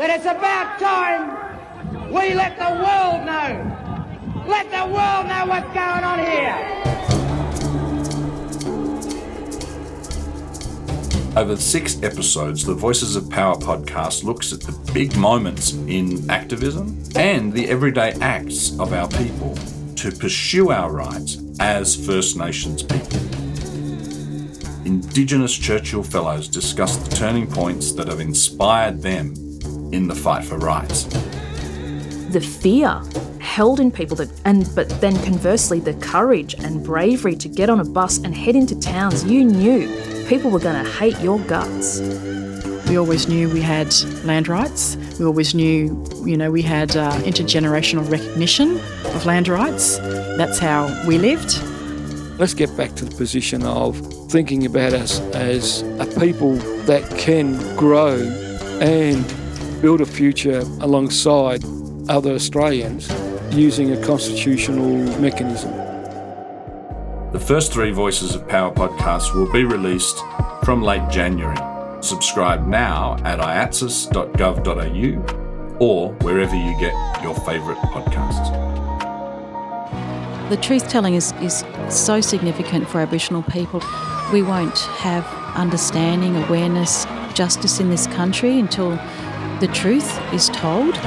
that it's about time we let the world know. Let the world know what's going on here. Over 6 episodes, the Voices of Power podcast looks at the big moments in activism and the everyday acts of our people to pursue our rights as First Nations people. Indigenous Churchill Fellows discuss the turning points that have inspired them in the fight for rights. The fear held in people, but then conversely the courage and bravery to get on a bus and head into towns you knew people were going to hate your guts. We always knew we had land rights. We always knew, we had intergenerational recognition of land rights. That's how we lived. Let's get back to the position of thinking about us as a people that can grow and build a future alongside other Australians using a constitutional mechanism. The first 3 Voices of Power podcasts will be released from late January. Subscribe now at iatsis.gov.au or wherever you get your favourite podcasts. The truth-telling is so significant for Aboriginal people. We won't have understanding, awareness, justice in this country until the truth is told.